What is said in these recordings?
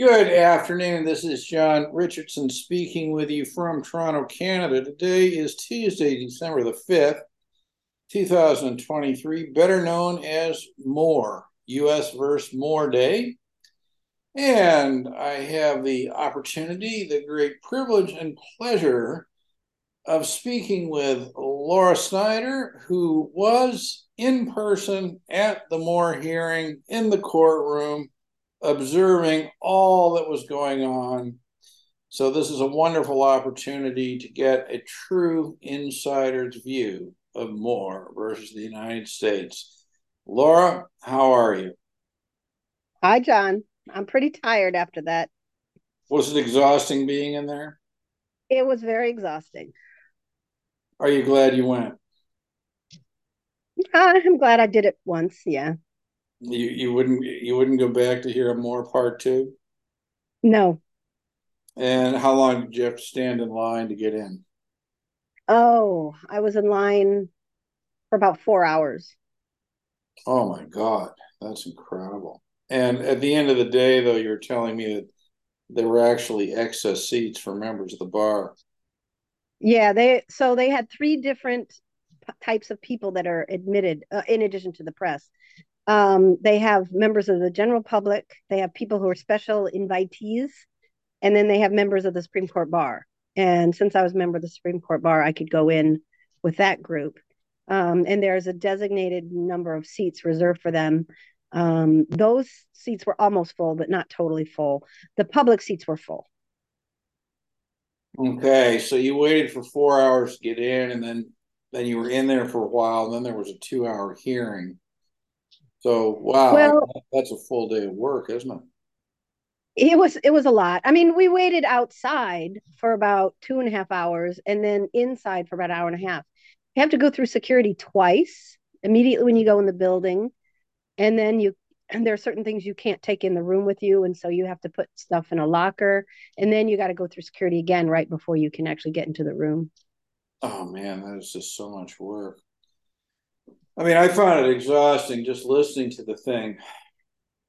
Good afternoon. This is John Richardson speaking with you from Toronto, Canada. Today is Tuesday, December the 5th, 2023, better known as Moore, U.S. versus Moore Day. And I have the opportunity, the great privilege and pleasure of speaking with Laura Snyder, who was in person at the Moore hearing in the courtroom, observing all that was going on. So this is a wonderful opportunity to get a true insider's view of Moore versus the United States. Laura, how are you? Hi, John. I'm pretty tired after that. Was it exhausting being in there? It was very exhausting. Are you glad you went? I'm glad I did it once, yeah. You wouldn't go back to hear more part two? No. And how long did you have to stand in line to get in? Oh, I was in line for about 4 hours. Oh my God, that's incredible. And at the end of the day, though, you were telling me that there were actually excess seats for members of the bar. Yeah, they had three different types of people that are admitted in addition to the press. They have members of the general public, they have people who are special invitees, and then they have members of the Supreme Court bar. And since I was a member of the Supreme Court bar, I could go in with that group. And there's a designated number of seats reserved for them. Those seats were almost full, but not totally full. The public seats were full. Okay, so you waited for 4 hours to get in, and then you were in there for a while, and then there was a 2-hour hearing. So, wow, well, that's a full day of work, isn't it? It was a lot. I mean, we waited outside for about 2.5 hours and then inside for about an hour and a half. You have to go through security twice, immediately when you go in the building. And then there are certain things you can't take in the room with you. And so you have to put stuff in a locker. And then you got to go through security again right before you can actually get into the room. Oh, man, that is just so much work. I mean, I found it exhausting just listening to the thing,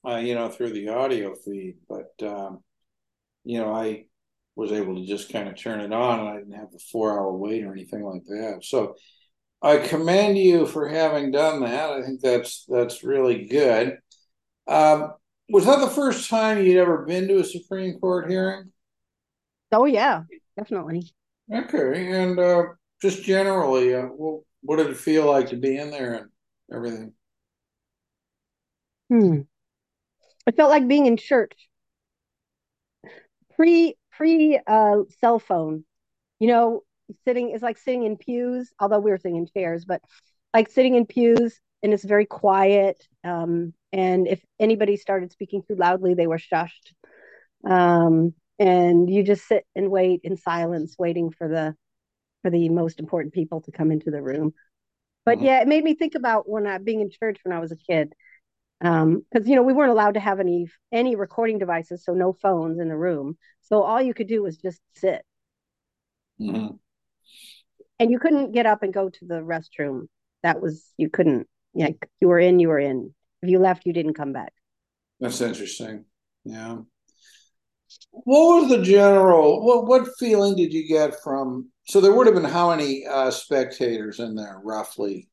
through the audio feed. But, I was able to just kind of turn it on, and I didn't have a 4-hour wait or anything like that. So I commend you for having done that. I think that's really good. Was that the first time you'd ever been to a Supreme Court hearing? Oh, yeah, definitely. Okay. And just generally, what did it feel like to be in there and everything? It felt like being in church. Pre cell phone, it's like sitting in pews, although we were sitting in chairs, but like sitting in pews, and it's very quiet. And if anybody started speaking too loudly, they were shushed. And you just sit and wait in silence, waiting for the most important people to come into the room. But yeah, it made me think about being in church when I was a kid. Because, we weren't allowed to have any recording devices, so no phones in the room. So all you could do was just sit. Mm-hmm. And you couldn't get up and go to the restroom. You couldn't. Like, you were in. If you left, you didn't come back. That's interesting. Yeah. What was the general, what feeling did you get from, so there would have been how many spectators in there roughly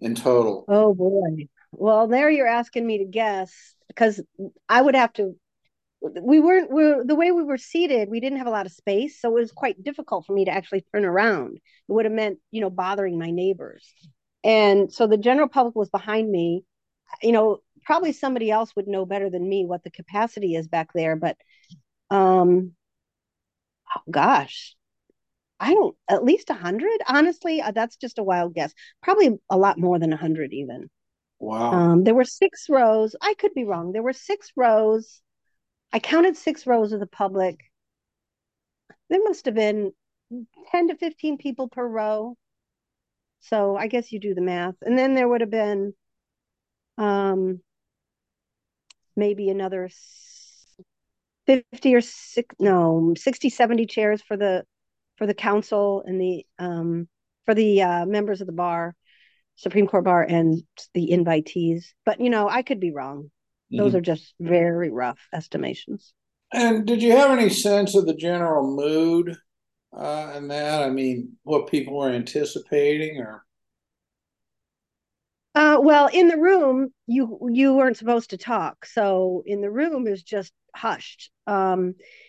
in total? Oh boy. Well, there you're asking me to guess, because I would have to, the way we were seated, we didn't have a lot of space. So it was quite difficult for me to actually turn around. It would have meant, bothering my neighbors. And so the general public was behind me, probably somebody else would know better than me what the capacity is back there, but I don't, at least 100, honestly, that's just a wild guess. Probably a lot more than 100 even. Wow. There were 6 rows. I could be wrong. There were 6 rows. I counted 6 rows of the public. There must have been 10 to 15 people per row. So I guess you do the math. And then there would have been maybe another 50 or 60, 70 chairs for the council and the members of the bar, Supreme Court bar, and the invitees. But I could be wrong. Those are just very rough estimations. And did you have any sense of the general mood in that? I mean, what people were anticipating, or? Well, in the room, you weren't supposed to talk. So in the room is just hushed.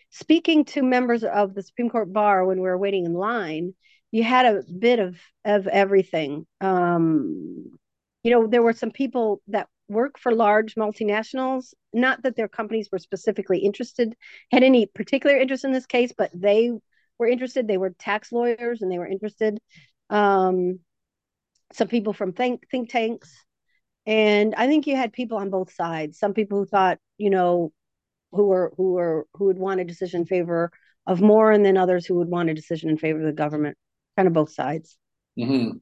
Speaking to members of the Supreme Court bar when we were waiting in line, you had a bit of everything. You know, there were some people that work for large multinationals, not that their companies were specifically interested, had any particular interest in this case, but they were interested. They were tax lawyers and they were interested. Some people from think tanks. And I think you had people on both sides. Some people who thought, you know, who would want a decision in favor of Moore, and then others who would want a decision in favor of the government, kind of both sides. Mm-hmm.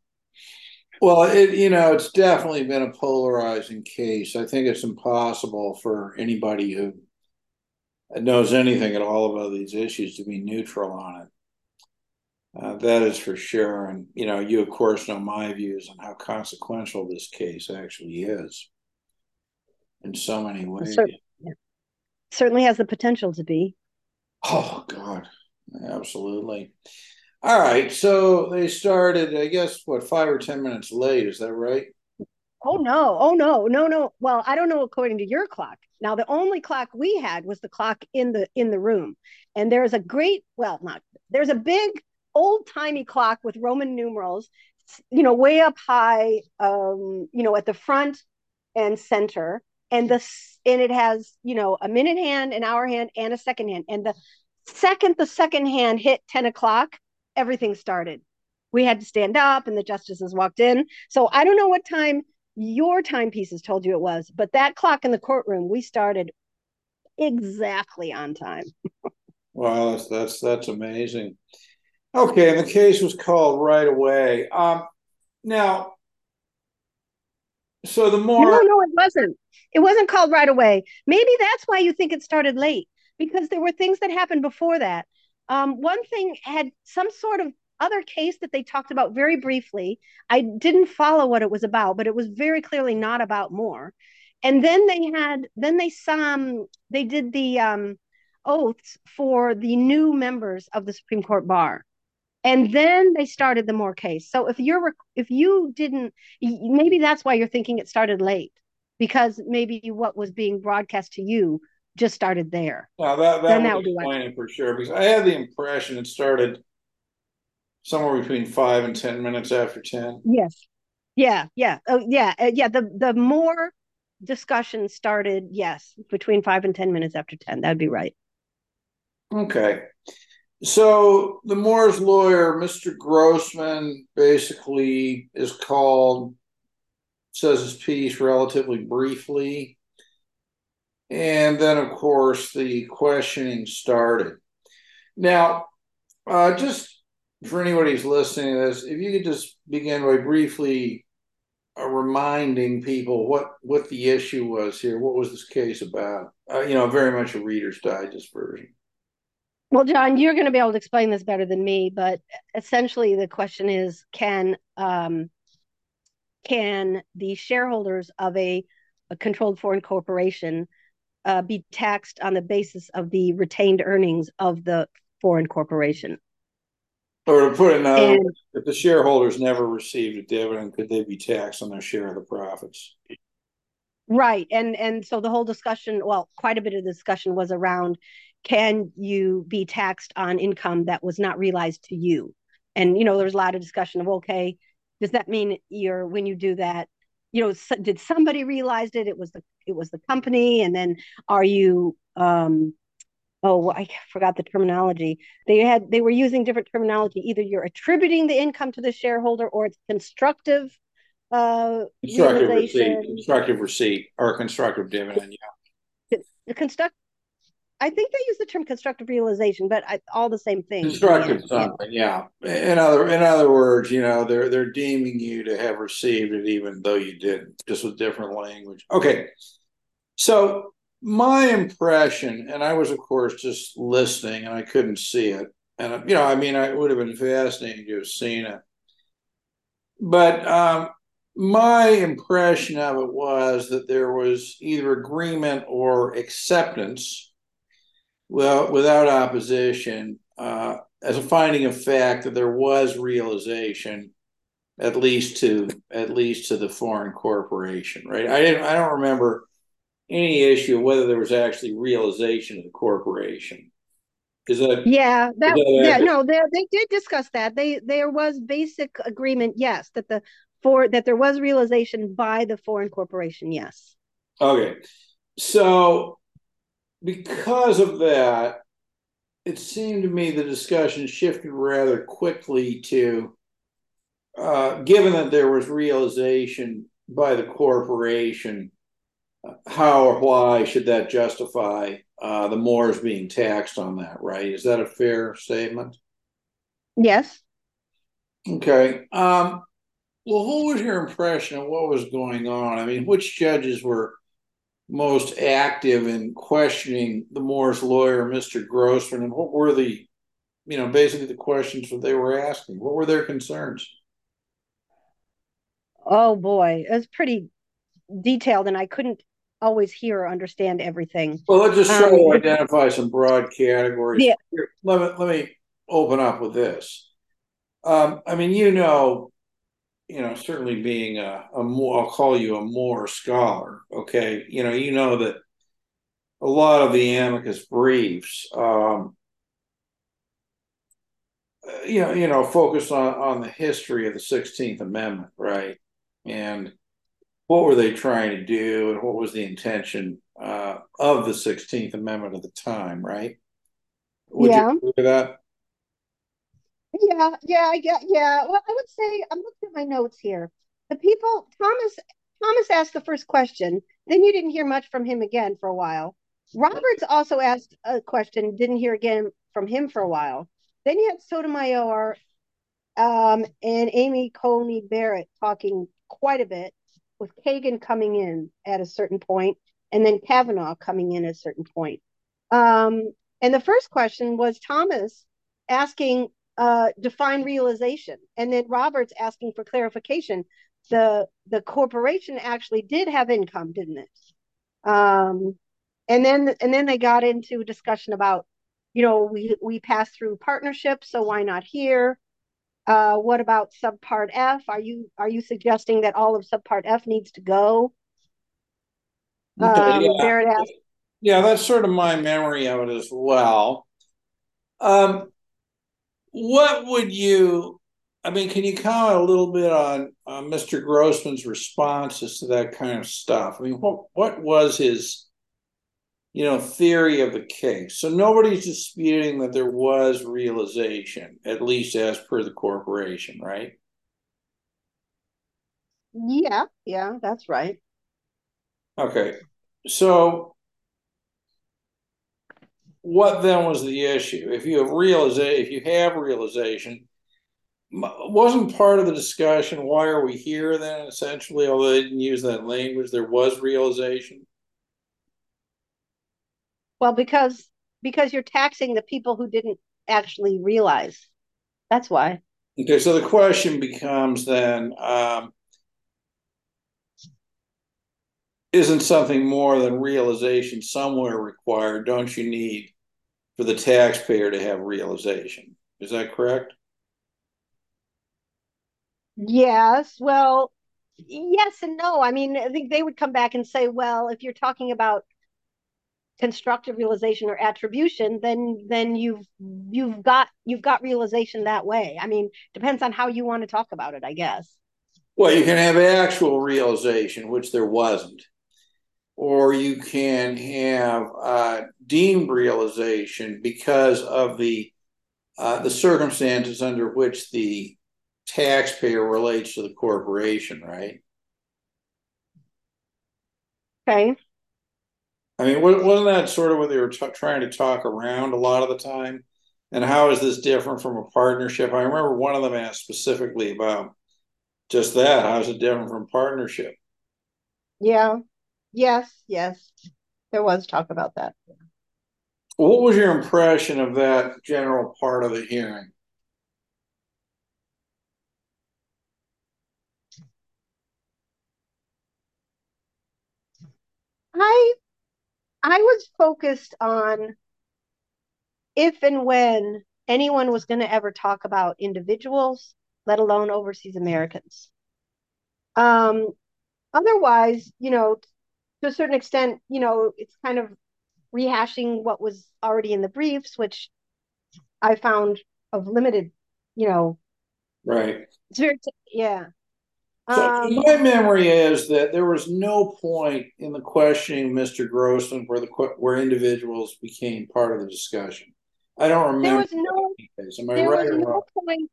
Well, it's definitely been a polarizing case. I think it's impossible for anybody who knows anything at all about these issues to be neutral on it. That is for sure. And, you, of course, know my views on how consequential this case actually is in so many ways. Certainly has the potential to be. Oh, God. Absolutely. All right. So they started, I guess, 5 or 10 minutes late. Is that right? Oh, no. Well, I don't know, according to your clock. Now, the only clock we had was the clock in the room. And there's a there's a big old timey clock with Roman numerals, way up high, at the front and center. And it has, a minute hand, an hour hand, and a second hand. And the second hand hit 10 o'clock, everything started. We had to stand up and the justices walked in. So I don't know what time your timepieces told you it was, but that clock in the courtroom, we started exactly on time. Wow, that's amazing. Okay, and the case was called right away. Now, so the more... No, it wasn't. It wasn't called right away. Maybe that's why you think it started late, because there were things that happened before that. One thing had some sort of other case that they talked about very briefly. I didn't follow what it was about, but it was very clearly not about Moore. And then they did the oaths for the new members of the Supreme Court bar. And then they started the Moore case. So maybe that's why you're thinking it started late, because maybe what was being broadcast to you just started there. Now that would explain for sure, because I had the impression it started somewhere between 5 and 10 minutes after 10. Yes. Yeah. Oh, yeah. Yeah. The Moore discussion started, yes, between 5 and 10 minutes after 10. That'd be right. Okay. So the Moore's lawyer, Mr. Grossman, basically is called, says his piece relatively briefly. And then, of course, the questioning started. Now, just for anybody who's listening to this, if you could just begin by briefly reminding people what the issue was here. What was this case about? Very much a Reader's Digest version. Well, John, you're going to be able to explain this better than me, but essentially the question is, can the shareholders of a controlled foreign corporation be taxed on the basis of the retained earnings of the foreign corporation? Or to put it another way, if the shareholders never received a dividend, could they be taxed on their share of the profits? Right. And so the whole discussion, well, quite a bit of the discussion was around, can you be taxed on income that was not realized to you? And, there's a lot of discussion of, okay, does that mean when you do that, did somebody realize it? It was the company. And then are you, I forgot the terminology. They were using different terminology. Either you're attributing the income to the shareholder, or it's constructive receipt or constructive dividend. Yeah. I think they use the term constructive realization, but all the same thing. Constructive something, yeah. In other words, they're deeming you to have received it even though you didn't, just with different language. Okay, so my impression, and I was, of course, just listening, and I couldn't see it. And, it would have been fascinating to have seen it. But My impression of it was that there was either agreement or acceptance without opposition as a finding of fact that there was realization, at least to the foreign corporation, right? I don't remember any issue of whether there was actually realization of the corporation. They did discuss that. There was basic agreement, yes, that there was realization by the foreign corporation, yes. Okay. So because of that, it seemed to me the discussion shifted rather quickly to, given that there was realization by the corporation, how or why should that justify the Moores being taxed on that, right? Is that a fair statement? Yes. Okay. Well, what was your impression of what was going on? I mean, which judges were most active in questioning the Moore's lawyer, Mr. Grossman, and what were the, basically the questions that they were asking? What were their concerns? Oh, boy. It was pretty detailed, and I couldn't always hear or understand everything. Well, let's just try to identify some broad categories. Yeah. Here, let me open up with this. Certainly being I'll call you a Moore scholar, okay? You know that a lot of the amicus briefs, focus on the history of the 16th Amendment, right? And what were they trying to do, and what was the intention of the 16th Amendment at the time, right? Would you agree with that? Yeah. Well, I would say, I'm looking at my notes here. The people, Thomas asked the first question. Then you didn't hear much from him again for a while. Roberts also asked a question, didn't hear again from him for a while. Then you had Sotomayor and Amy Coney Barrett talking quite a bit, with Kagan coming in at a certain point, and then Kavanaugh coming in at a certain point. And the first question was Thomas asking, define realization, and then Roberts asking for clarification. The corporation actually did have income, didn't it? And then they got into a discussion about, we pass through partnerships, so why not here? What about subpart F? Are you suggesting that all of subpart F needs to go? Yeah, that's sort of my memory of it as well. What would you, can you comment a little bit on Mr. Grossman's responses to that kind of stuff? What was his, theory of the case? So nobody's disputing that there was realization, at least as per the corporation, right? Yeah, that's right. Okay, so what then was the issue? If you have realization, wasn't part of the discussion, why are we here then, essentially, although they didn't use that language, there was realization? Well, because you're taxing the people who didn't actually realize. That's why. Okay, so the question becomes then, isn't something more than realization somewhere required? Don't you need for the taxpayer to have realization? Is that correct? Yes. Well, yes and no. I think they would come back and say, well, if you're talking about constructive realization or attribution, then you've got realization that way. Depends on how you want to talk about it, I guess. Well, you can have actual realization, which there wasn't, or you can have deemed realization because of the circumstances under which the taxpayer relates to the corporation, right? Okay. Wasn't that sort of what they were trying to talk around a lot of the time? And how is this different from a partnership? I remember one of them asked specifically about just that. How is it different from partnership? Yeah. Yes. There was talk about that. What was your impression of that general part of the hearing? I was focused on if and when anyone was going to ever talk about individuals, let alone overseas Americans. Otherwise, you know, to a certain extent, you know, it's kind of rehashing what was already in the briefs, which I found of limited, you know. Right. It's very, yeah. So my memory is that there was no point in the questioning, Mr. Grossman, where individuals became part of the discussion. I don't remember. There was no. Am I right or wrong? Point.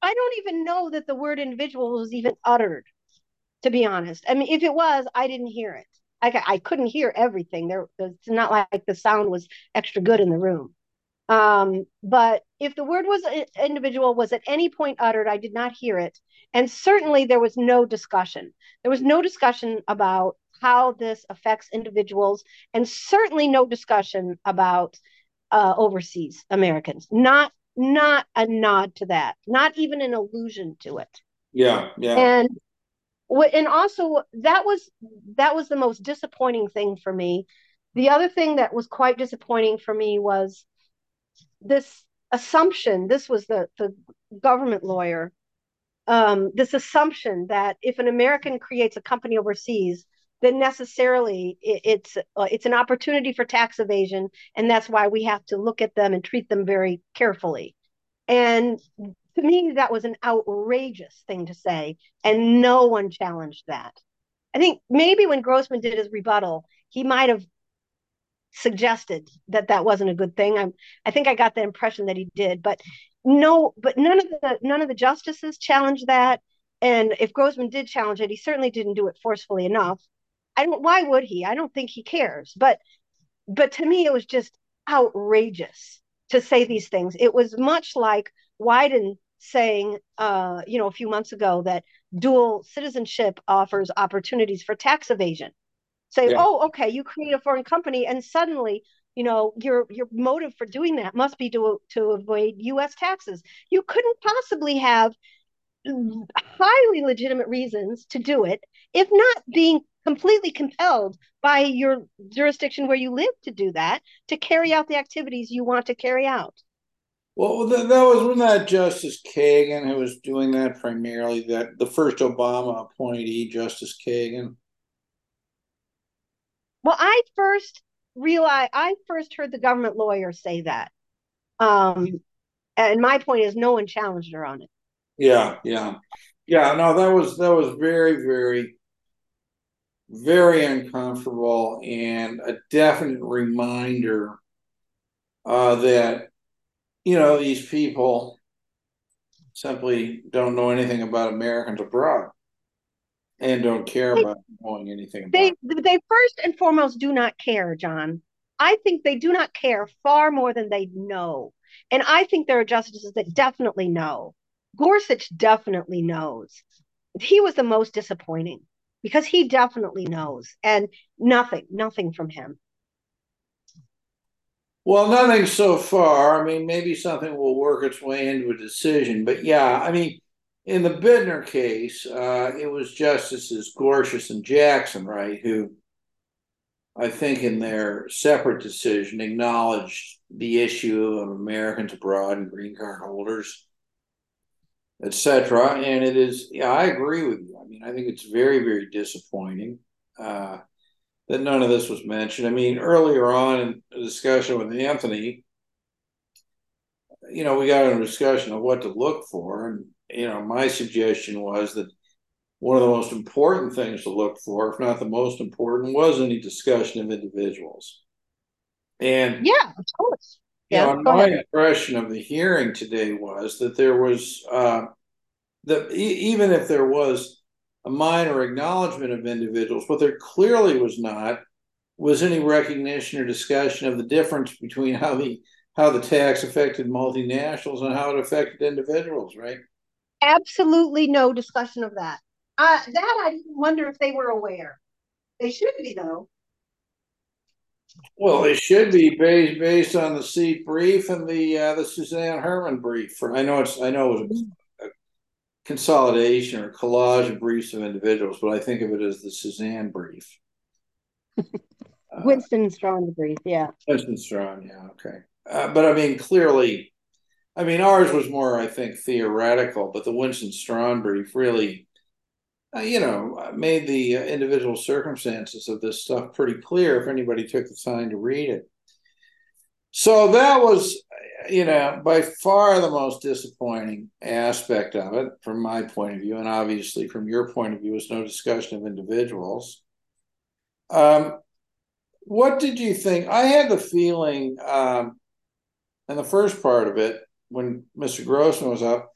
I don't even know that the word individual was even uttered, to be honest. I mean, if it was, I didn't hear it. I couldn't hear everything. It's not like the sound was extra good in the room. But if the word was individual was at any point uttered, I did not hear it. And certainly there was no discussion. There was no discussion about how this affects individuals, and certainly no discussion about overseas Americans. Not a nod to that, not even an allusion to it. Yeah, yeah. And also that was the most disappointing thing for me. The other thing that was quite disappointing for me was this assumption. This was the government lawyer, this assumption that if an American creates a company overseas, then necessarily it's an opportunity for tax evasion, and that's why we have to look at them and treat them very carefully. And to me, that was an outrageous thing to say, and no one challenged that. I think maybe when Grossman did his rebuttal, he might have suggested that wasn't a good thing. I think I got the impression that he did, but none of the justices challenged that. And if Grossman did challenge it, he certainly didn't do it forcefully enough. Why would he? I don't think he cares. But to me, it was just outrageous to say these things. It was much like Wyden saying, a few months ago, that dual citizenship offers opportunities for tax evasion. Say, yeah. Oh, okay, you create a foreign company, and suddenly, you know, your motive for doing that must be to avoid U.S. taxes. You couldn't possibly have highly legitimate reasons to do it, if not being completely compelled by your jurisdiction where you live to do that, to carry out the activities you want to carry out. Well, that was when that Justice Kagan, who was doing that primarily, that the first Obama appointee, Justice Kagan. Well, I first heard the government lawyer say that. And my point is, no one challenged her on it. Yeah, yeah. Yeah, no, that was very, very, very uncomfortable, and a definite reminder that, you know, these people simply don't know anything about Americans abroad and don't care about knowing anything about it. They first and foremost do not care, John. I think they do not care far more than they know. And I think there are justices that definitely know. Gorsuch definitely knows. He was the most disappointing because he definitely knows, and nothing from him. Well, nothing so far. I mean, maybe something will work its way into a decision. But yeah, I mean, in the Bittner case, it was Justices Gorsuch and Jackson, right, who I think in their separate decision acknowledged the issue of Americans abroad and green card holders, etc. And it is, yeah, I agree with you. I mean, I think it's very, very disappointing that none of this was mentioned. I mean, earlier on in the discussion with Anthony, you know, we got into a discussion of what to look for. And, you know, my suggestion was that one of the most important things to look for, if not the most important, was any discussion of individuals. And yeah, of course. Yeah, you know, my impression of the hearing today was that there was, even if there was a minor acknowledgement of individuals, what there clearly was not was any recognition or discussion of the difference between how the tax affected multinationals and how it affected individuals, right? Absolutely no discussion of that. I wonder if they were aware. They should be, though. Well, it should be based on the SEAT brief and the Suzanne Herman brief. I know it was a consolidation or collage of briefs of individuals, but I think of it as the Suzanne brief. Winston Strawn brief, yeah. Winston Strawn, yeah, okay. But I mean, clearly, I mean, ours was more, I think, theoretical, but the Winston Strawn brief really, you know, made the individual circumstances of this stuff pretty clear if anybody took the time to read it. So that was, you know, by far the most disappointing aspect of it from my point of view, and obviously from your point of view, is no discussion of individuals. What did you think? I had the feeling in the first part of it, when Mr. Grossman was up,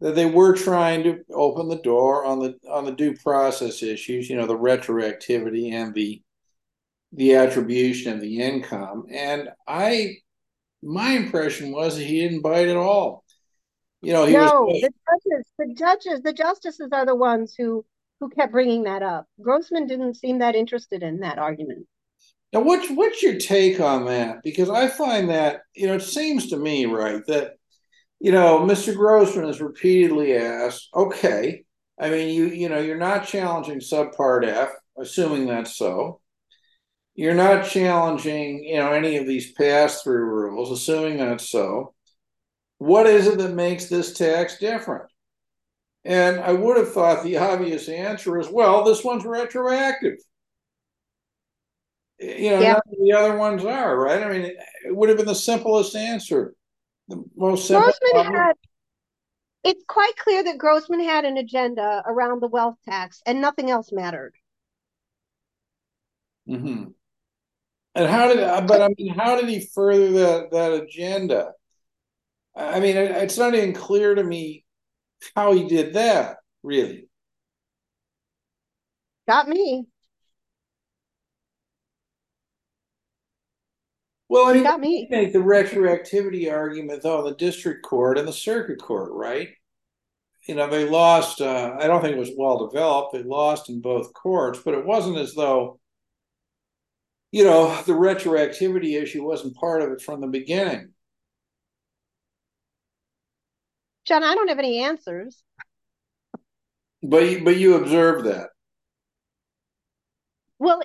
that they were trying to open the door on the due process issues, you know, the retroactivity and the attribution of the income. And my impression was that he didn't bite at all. You know, the justices are the ones who kept bringing that up. Grossman didn't seem that interested in that argument. Now, what's your take on that? Because I find that, you know, it seems to me, right, that, you know, Mr. Grossman has repeatedly asked, okay, I mean, you know, you're not challenging subpart F, assuming that's so. You're not challenging, you know, any of these pass-through rules, assuming that's so. What is it that makes this tax different? And I would have thought the obvious answer is, well, this one's retroactive. You know, yeah. None of the other ones are, right? I mean, it would have been the simplest answer. The most simple. It's quite clear that Grossman had an agenda around the wealth tax and nothing else mattered. Mm-hmm. And how did he further that agenda? I mean, it's not even clear to me how he did that, really. Got me. Well, I mean, you make the retroactivity argument, though, in the district court and the circuit court, right? You know, they lost, I don't think it was well developed, they lost in both courts, but it wasn't as though, you know, the retroactivity issue wasn't part of it from the beginning. John, I don't have any answers. But you observed that. Well,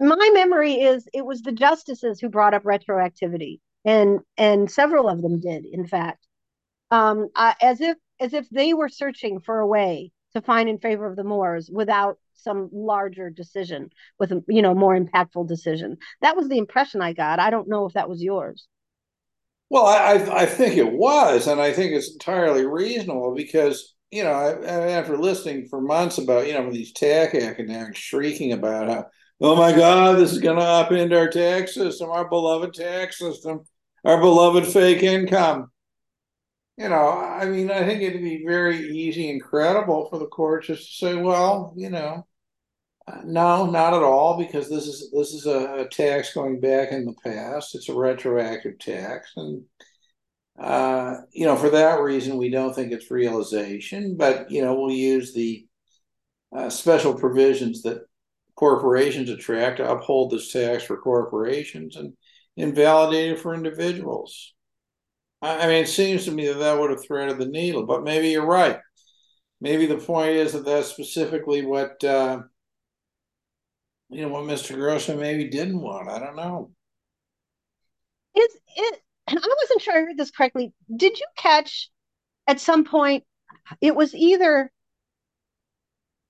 my memory is it was the justices who brought up retroactivity, and several of them did, in fact, as if they were searching for a way to find in favor of the Moores without some larger decision, with a, you know, more impactful decision. That was the impression I got. I don't know if that was yours. Well, I think it was, and I think it's entirely reasonable because, you know, after listening for months about, you know, these tech academics shrieking about how, oh my God, this is going to upend our tax system, our beloved tax system, our beloved fake income. You know, I mean, I think it'd be very easy and credible for the court just to say, well, you know, no, not at all, because this is a tax going back in the past. It's a retroactive tax. And, you know, for that reason, we don't think it's realization, but, you know, we'll use the special provisions that corporations attract to uphold this tax for corporations and invalidate it for individuals. I mean, it seems to me that would have threaded the needle, but maybe you're right. Maybe the point is that that's specifically what, you know, what Mr. Grossman maybe didn't want. I don't know. And I wasn't sure I heard this correctly. Did you catch at some point, it was either,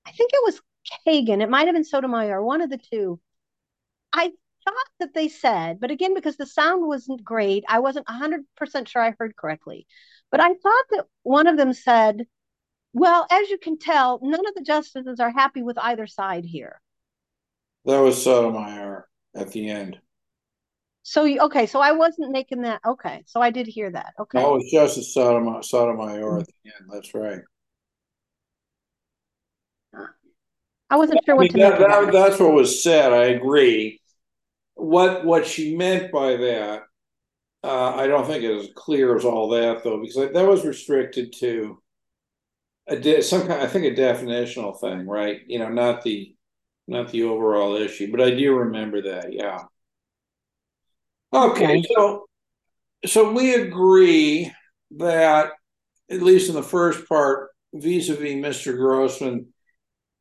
I think it was Kagan, it might have been Sotomayor, one of the two. I thought that they said, but again, because the sound wasn't great, I wasn't 100% sure I heard correctly. But I thought that one of them said, well, as you can tell, none of the justices are happy with either side here. That was Sotomayor at the end. So, okay, so I wasn't making that. Okay, so I did hear that. Okay. No, it was Justice Sotomayor at the end. That's right. I wasn't sure what to make of that. That's what was said. I agree. What she meant by that, I don't think it was clear as all that, though, because that was restricted to some kind, I think, a definitional thing, right? You know, not the overall issue, but I do remember that. Yeah. Okay, so we agree that, at least in the first part, vis-a-vis Mr. Grossman,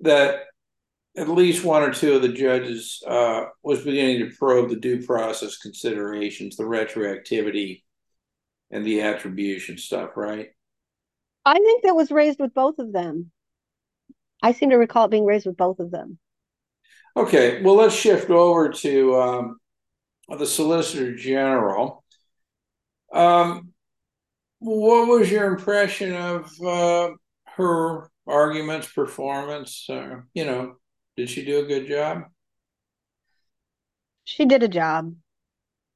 that at least one or two of the judges was beginning to probe the due process considerations, the retroactivity and the attribution stuff, right? I think that was raised with both of them. I seem to recall it being raised with both of them. Okay, well, let's shift over to the Solicitor General. What was your impression of her arguments, performance? You know, did she do a good job? She did a job.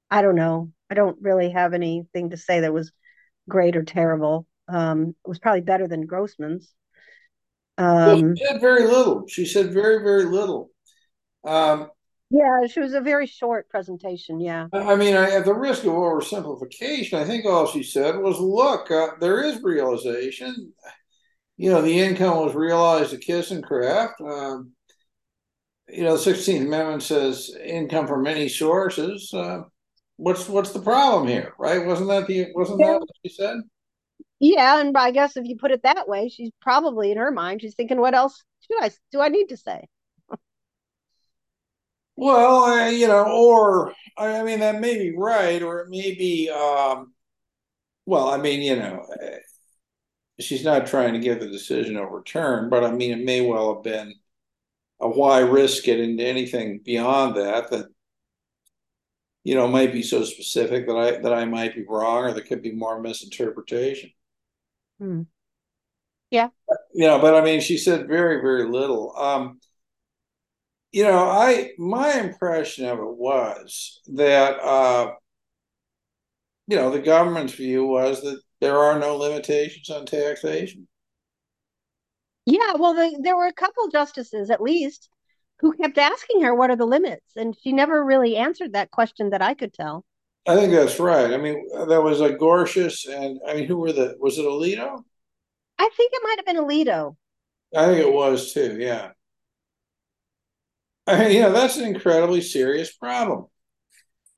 I don't know. I don't really have anything to say that was great or terrible. It was probably better than Grossman's. Well, she said very little. She said very, very little. Yeah, she was a very short presentation, yeah. I mean, at the risk of oversimplification, I think all she said was, look, there is realization. You know, the income was realized at Kissincraft. You know, the 16th Amendment says income from many sources. What's the problem here, right? Wasn't that what she said? Yeah, and I guess if you put it that way, she's probably, in her mind, she's thinking, what else do I need to say? Well, you know, or, I mean, that may be right, or it may be, well, I mean, you know, she's not trying to get the decision overturned, but I mean, it may well have been a why risk it into anything beyond that, you know, might be so specific that I might be wrong, or there could be more misinterpretation. Hmm. Yeah. You know, but I mean, she said very, very little. You know, my impression of it was that, you know, the government's view was that there are no limitations on taxation. Yeah, well, there were a couple justices, at least, who kept asking her, what are the limits? And she never really answered that question that I could tell. I think that's right. I mean, there was a Gorsuch and, I mean, was it Alito? I think it might have been Alito. I think it was, too, yeah. I mean, you know, that's an incredibly serious problem.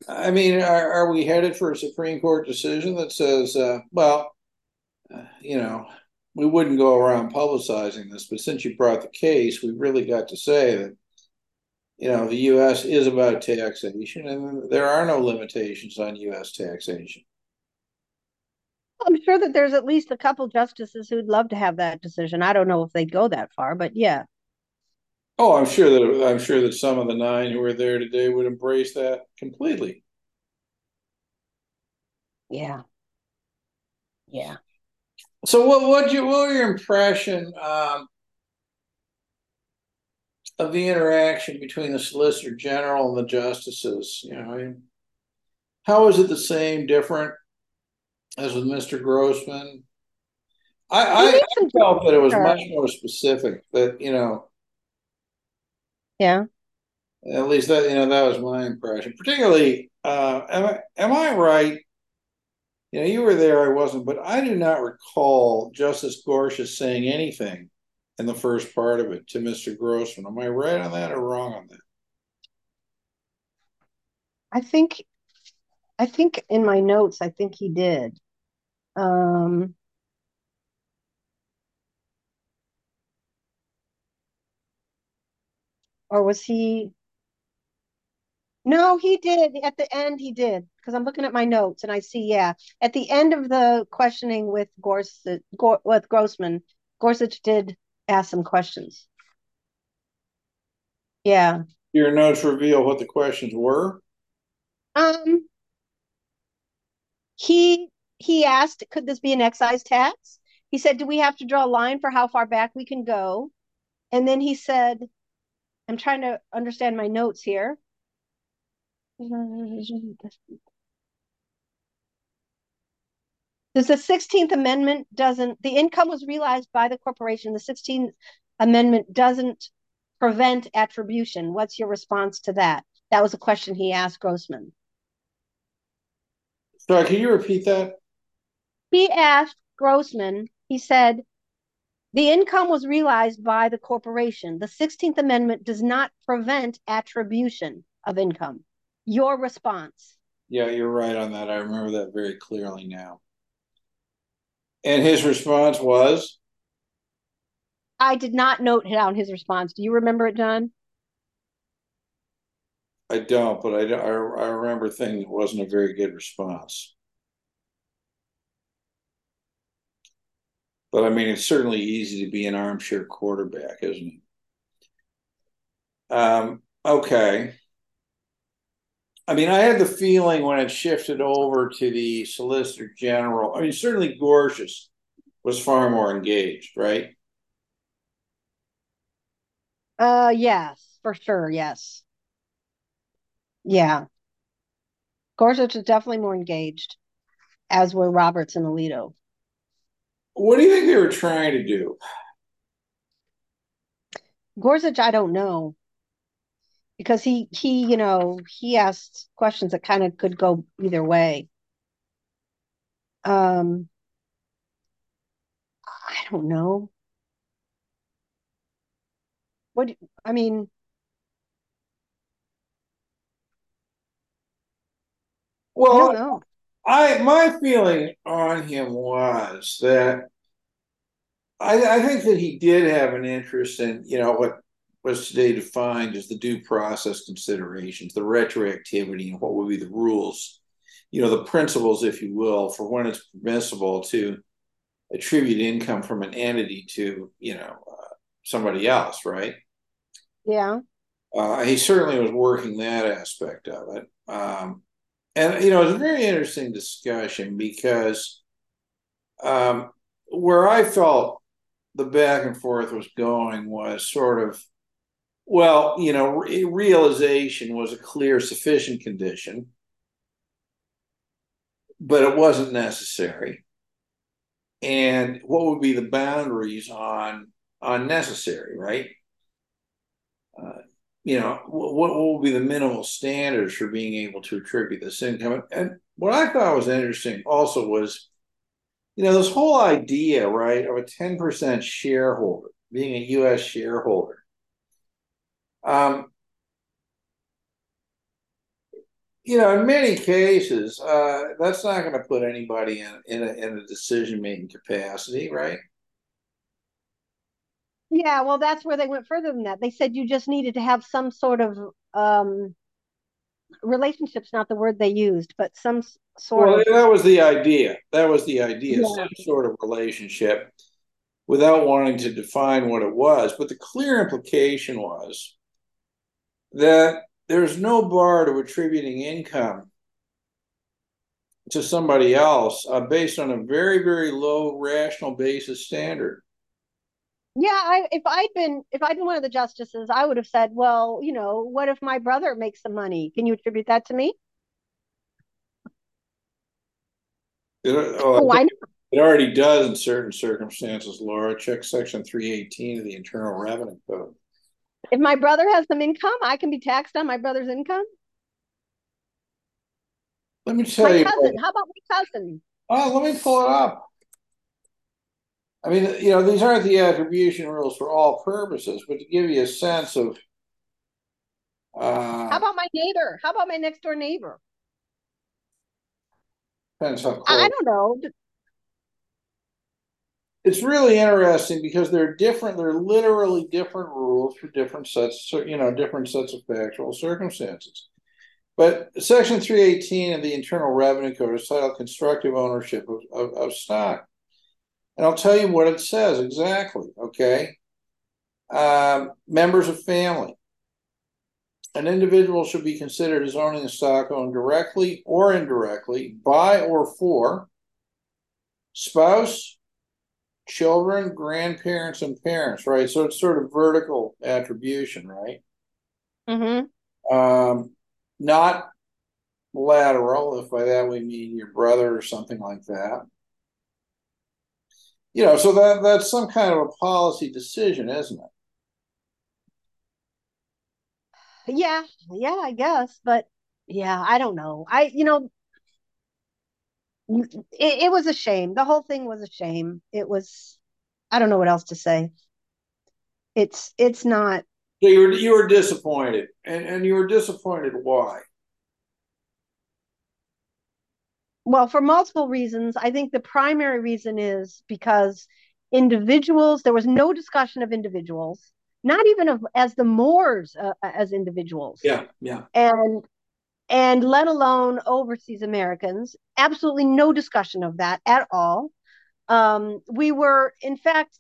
I mean, are we headed for a Supreme Court decision that says, well, you know, we wouldn't go around publicizing this, but since you brought the case, we really got to say that, you know, the U.S. is about taxation and there are no limitations on U.S. taxation? I'm sure that there's at least a couple justices who'd love to have that decision. I don't know if they'd go that far, but yeah. Oh, I'm sure that some of the 9 who are there today would embrace that completely. Yeah. Yeah. So what were your impression of the interaction between the Solicitor General and the justices? You know, how is it the same, different as with Mr. Grossman? I felt that it was much more specific, that, you know. Yeah, at least that, you know, that was my impression. Particularly, am I right? You know, you were there, I wasn't, but I do not recall Justice Gorsuch saying anything in the first part of it to Mr. Grossman. Am I right on that or wrong on that? I think in my notes, I think he did. Or was he? No, he did. At the end, he did. Because I'm looking at my notes and I see, yeah. At the end of the questioning with Grossman, Gorsuch did ask some questions. Yeah. Your notes reveal what the questions were? He asked, could this be an excise tax? He said, do we have to draw a line for how far back we can go? And then he said, I'm trying to understand my notes here. Does the 16th Amendment the income was realized by the corporation. The 16th Amendment doesn't prevent attribution. What's your response to that? That was a question he asked Grossman. Sorry, can you repeat that? He asked Grossman, he said, the income was realized by the corporation. The 16th Amendment does not prevent attribution of income. Your response? Yeah, you're right on that. I remember that very clearly now. And his response was? I did not note down his response. Do you remember it, John? I don't, but I remember thinking it wasn't a very good response. But I mean, it's certainly easy to be an armchair quarterback, isn't it? Okay. I mean, I had the feeling when it shifted over to the Solicitor General, I mean, certainly Gorsuch was far more engaged, right? Yes, for sure, yes. Yeah. Gorsuch is definitely more engaged, as were Roberts and Alito. What do you think they were trying to do? Gorsuch, I don't know. Because he asked questions that kind of could go either way. I don't know. Well, I don't know. My feeling on him was that I think that he did have an interest in, what was today defined as the due process considerations, the retroactivity, and what would be the rules, the principles, if you will, for when it's permissible to attribute income from an entity to, somebody else, right? Yeah. He certainly was working that aspect of it. And it's a very interesting discussion because where I felt the back and forth was going was sort of, well, realization was a clear, sufficient condition, but it wasn't necessary. And what would be the boundaries on necessary, right? What would be the minimal standards for being able to attribute this income? And what I thought was interesting also was, this whole idea, right, of a 10% shareholder, being a U.S. shareholder. In many cases, that's not going to put anybody in a decision-making capacity, right? Yeah, well, that's where they went further than that. They said you just needed to have some sort of relationship's not the word they used, but some sort of... Well, that was the idea. Some sort of relationship without wanting to define what it was. But the clear implication was that there's no bar to attributing income to somebody else based on a very, very low rational basis standard. Yeah, if I'd been one of the justices, I would have said, well, what if my brother makes some money? Can you attribute that to me? Why not? It already does in certain circumstances, Laura. Check Section 318 of the Internal Revenue Code. If my brother has some income, I can be taxed on my brother's income? Let me tell you. My cousin. How about my cousin? Oh, let me pull it up. I mean, these aren't the attribution rules for all purposes, but to give you a sense of... how about my neighbor? How about my next door neighbor? Depends how close. I don't know. It's really interesting because they're literally different rules for different sets of factual circumstances. But Section 318 of the Internal Revenue Code is titled Constructive Ownership of Stock. And I'll tell you what it says exactly, okay? Members of family. An individual should be considered as owning a stock owned directly or indirectly by or for spouse, children, grandparents, and parents, right? So it's sort of vertical attribution, right? Mm-hmm. Not lateral, if by that we mean your brother or something like that. So that's some kind of a policy decision, isn't it? Yeah, I guess. But yeah, I don't know. It was a shame. The whole thing was a shame. It was, I don't know what else to say. It's not. So you were disappointed. And you were disappointed why? Well, for multiple reasons. I think the primary reason is because individuals. There was no discussion of individuals, not even of, as the Moors as individuals. Yeah, yeah. And let alone overseas Americans, absolutely no discussion of that at all. We were, in fact,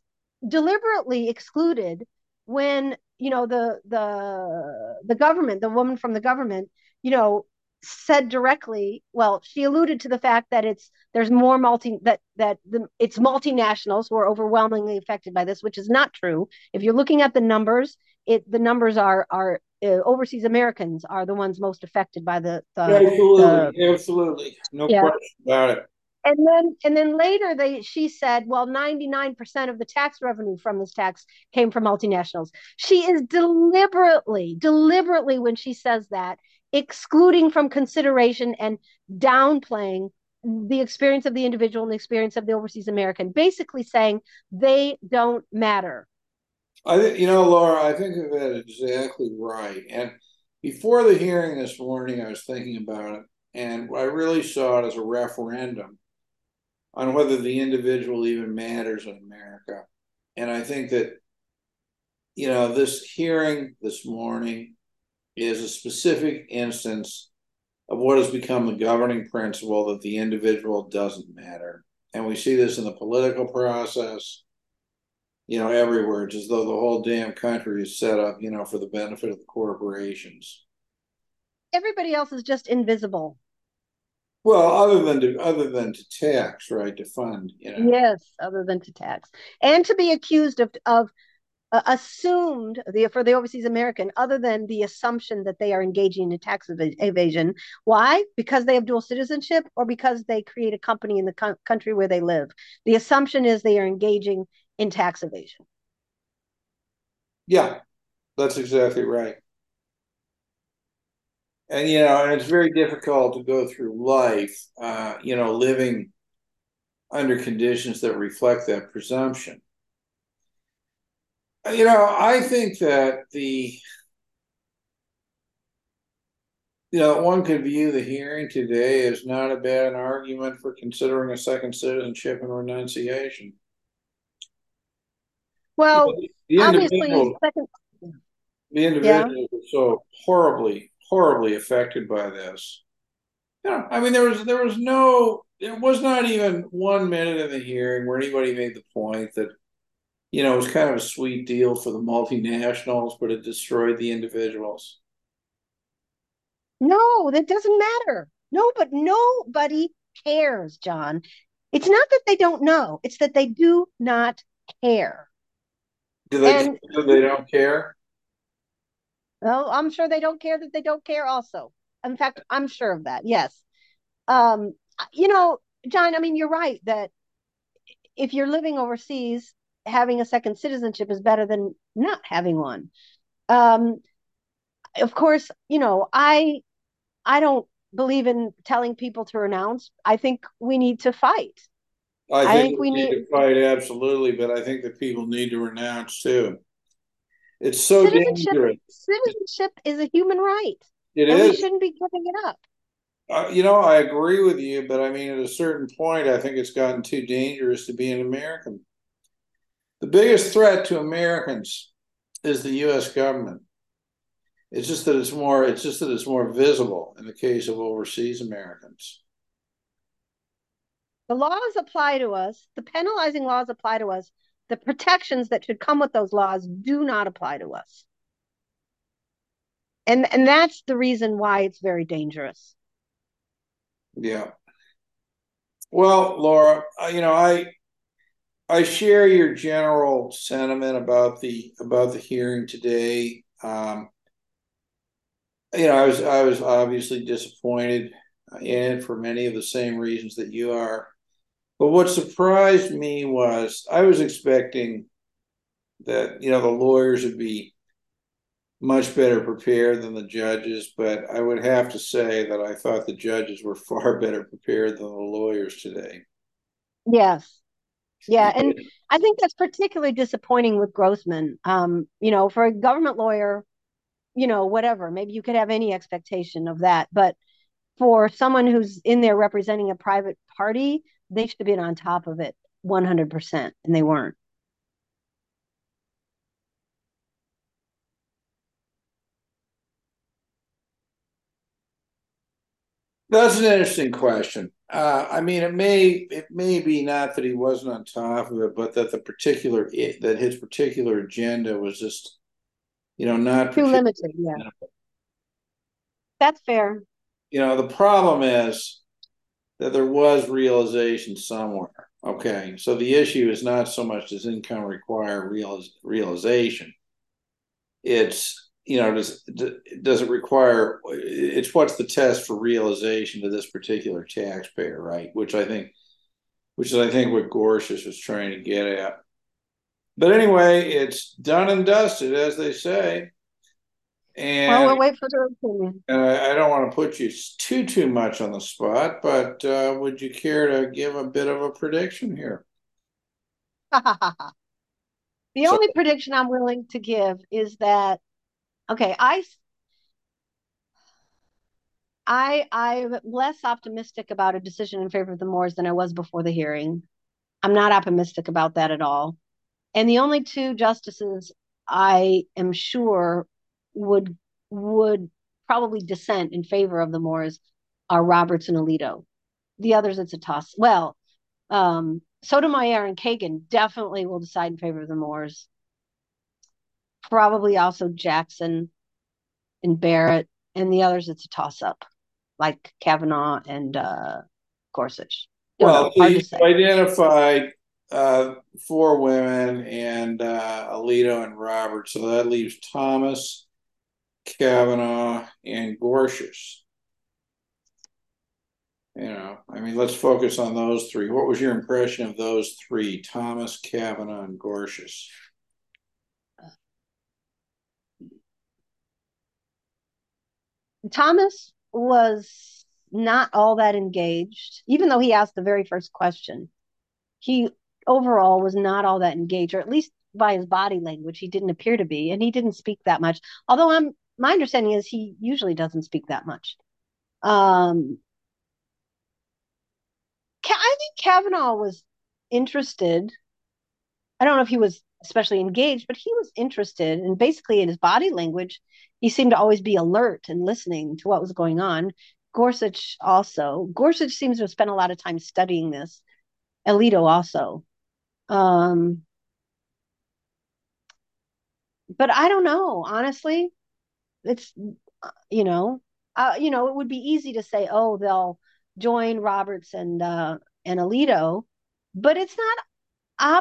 deliberately excluded when, you know, the government, the woman from the government, you know, said directly, well, she alluded to the fact that it's multinationals who are overwhelmingly affected by this, which is not true. If you're looking at the numbers, the numbers are overseas Americans are the ones most affected by absolutely, no question about it. And then later she said, well, 99% of the tax revenue from this tax came from multinationals. She is deliberately, when she says that, excluding from consideration and downplaying the experience of the individual and the experience of the overseas American, basically saying they don't matter. Laura, I think you've got it exactly right. And before the hearing this morning, I was thinking about it, and I really saw it as a referendum on whether the individual even matters in America. And I think that, you know, this hearing this morning is a specific instance of what has become the governing principle that the individual doesn't matter. And we see this in the political process, you know, everywhere. It's as though the whole damn country is set up, you know, for the benefit of the corporations. Everybody else is just invisible. Well, other than to tax, right? To fund, you know. Yes, other than to tax, and to be accused of assumed for the overseas American, other than the assumption that they are engaging in tax evasion. Why? Because they have dual citizenship, or because they create a company in the country where they live. The assumption is they are engaging in tax evasion. Yeah, that's exactly right. And, you know, and it's very difficult to go through life, you know, living under conditions that reflect that presumption. You know, I think that one could view the hearing today as not a bad argument for considering a second citizenship and renunciation. Well, you know, the individual was so horribly affected by this. You know, I mean, there was not even 1 minute in the hearing where anybody made the point that, you know, it was kind of a sweet deal for the multinationals, but it destroyed the individuals. No, that doesn't matter. No, but nobody cares, John. It's not that they don't know. It's that they do not care. Do they don't care? Well, I'm sure they don't care that they don't care also. In fact, I'm sure of that, yes. You know, John, I mean, you're right that if you're living overseas, having a second citizenship is better than not having one. Of course, you know, I don't believe in telling people to renounce. I think we need to fight. I think we need to fight, absolutely, but I think that people need to renounce too. It's so dangerous. Citizenship is a human right. It is. We shouldn't be giving it up. You know, I agree with you, but I mean, at a certain point, I think it's gotten too dangerous to be an American. The biggest threat to Americans is the U.S. government. It's just that it's more visible in the case of overseas Americans. The laws apply to us. The penalizing laws apply to us. The protections that should come with those laws do not apply to us. And that's the reason why it's very dangerous. Yeah. Well, Laura, you know, I share your general sentiment about the hearing today. You know, I was obviously disappointed in it for many of the same reasons that you are. But what surprised me was I was expecting that, you know, the lawyers would be much better prepared than the judges. But I would have to say that I thought the judges were far better prepared than the lawyers today. Yes. Yeah, and I think that's particularly disappointing with Grossman. You know, for a government lawyer, you know, whatever, maybe you could have any expectation of that. But for someone who's in there representing a private party, they should have been on top of it 100%, and they weren't. That's an interesting question. I mean, it may be not that he wasn't on top of it, but that that his particular agenda was just, not too limited. Yeah, that's fair. The problem is that there was realization somewhere. Okay, so the issue is not so much does income require realization. It's does it require? It's what's the test for realization to this particular taxpayer, right? Which is I think what Gorsuch was trying to get at. But anyway, it's done and dusted, as they say. And well, we'll wait for your opinion. And I don't want to put you too much on the spot, but would you care to give a bit of a prediction here? The only prediction I'm willing to give is that. Okay, I'm less optimistic about a decision in favor of the Moores than I was before the hearing. I'm not optimistic about that at all. And the only two justices I am sure would probably dissent in favor of the Moores are Roberts and Alito. The others, it's a toss. Well, Sotomayor and Kagan definitely will decide in favor of the Moores. Probably also Jackson and Barrett, and the others, it's a toss-up, like Kavanaugh and Gorsuch. Well, you identified four women and Alito and Roberts, so that leaves Thomas, Kavanaugh, and Gorsuch. Let's focus on those three. What was your impression of those three, Thomas, Kavanaugh, and Gorsuch? Thomas was not all that engaged, even though he asked the very first question. He overall was not all that engaged, or at least by his body language, he didn't appear to be, and he didn't speak that much. Although my understanding is he usually doesn't speak that much. I think Kavanaugh was interested. I don't know if he was especially engaged, but he was interested, and basically in his body language, he seemed to always be alert and listening to what was going on. Gorsuch also. Gorsuch seems to have spent a lot of time studying this. Alito also. But I don't know, honestly. It's, it would be easy to say, oh, they'll join Roberts and Alito, but it's not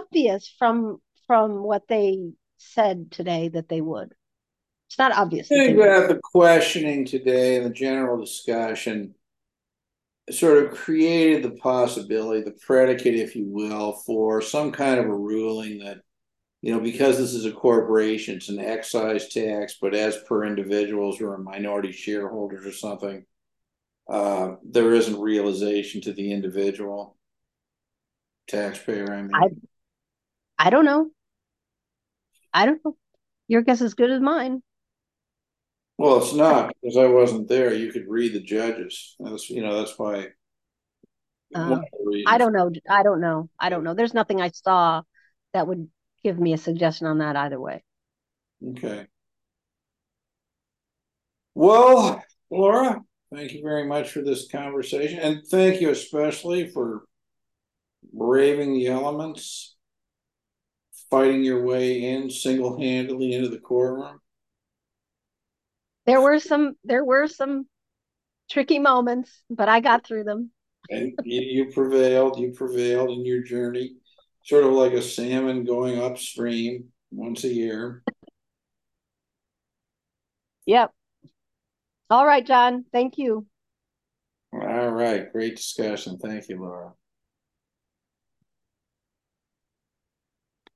obvious from what they said today that they would. It's not obvious. I think that the questioning today and the general discussion sort of created the possibility, the predicate, if you will, for some kind of a ruling that, because this is a corporation, it's an excise tax, but as per individuals or minority shareholders or something, there isn't realization to the individual taxpayer. I mean, I don't know. I don't know. Your guess is as good as mine. Well, it's not, because I wasn't there. You could read the judges. That's why. I don't know. There's nothing I saw that would give me a suggestion on that either way. Okay. Well, Laura, thank you very much for this conversation. And thank you especially for braving the elements, fighting your way in single-handedly into the courtroom. There were some tricky moments, but I got through them. And you prevailed in your journey, sort of like a salmon going upstream once a year. Yep. All right, John. Thank you. All right. Great discussion. Thank you, Laura.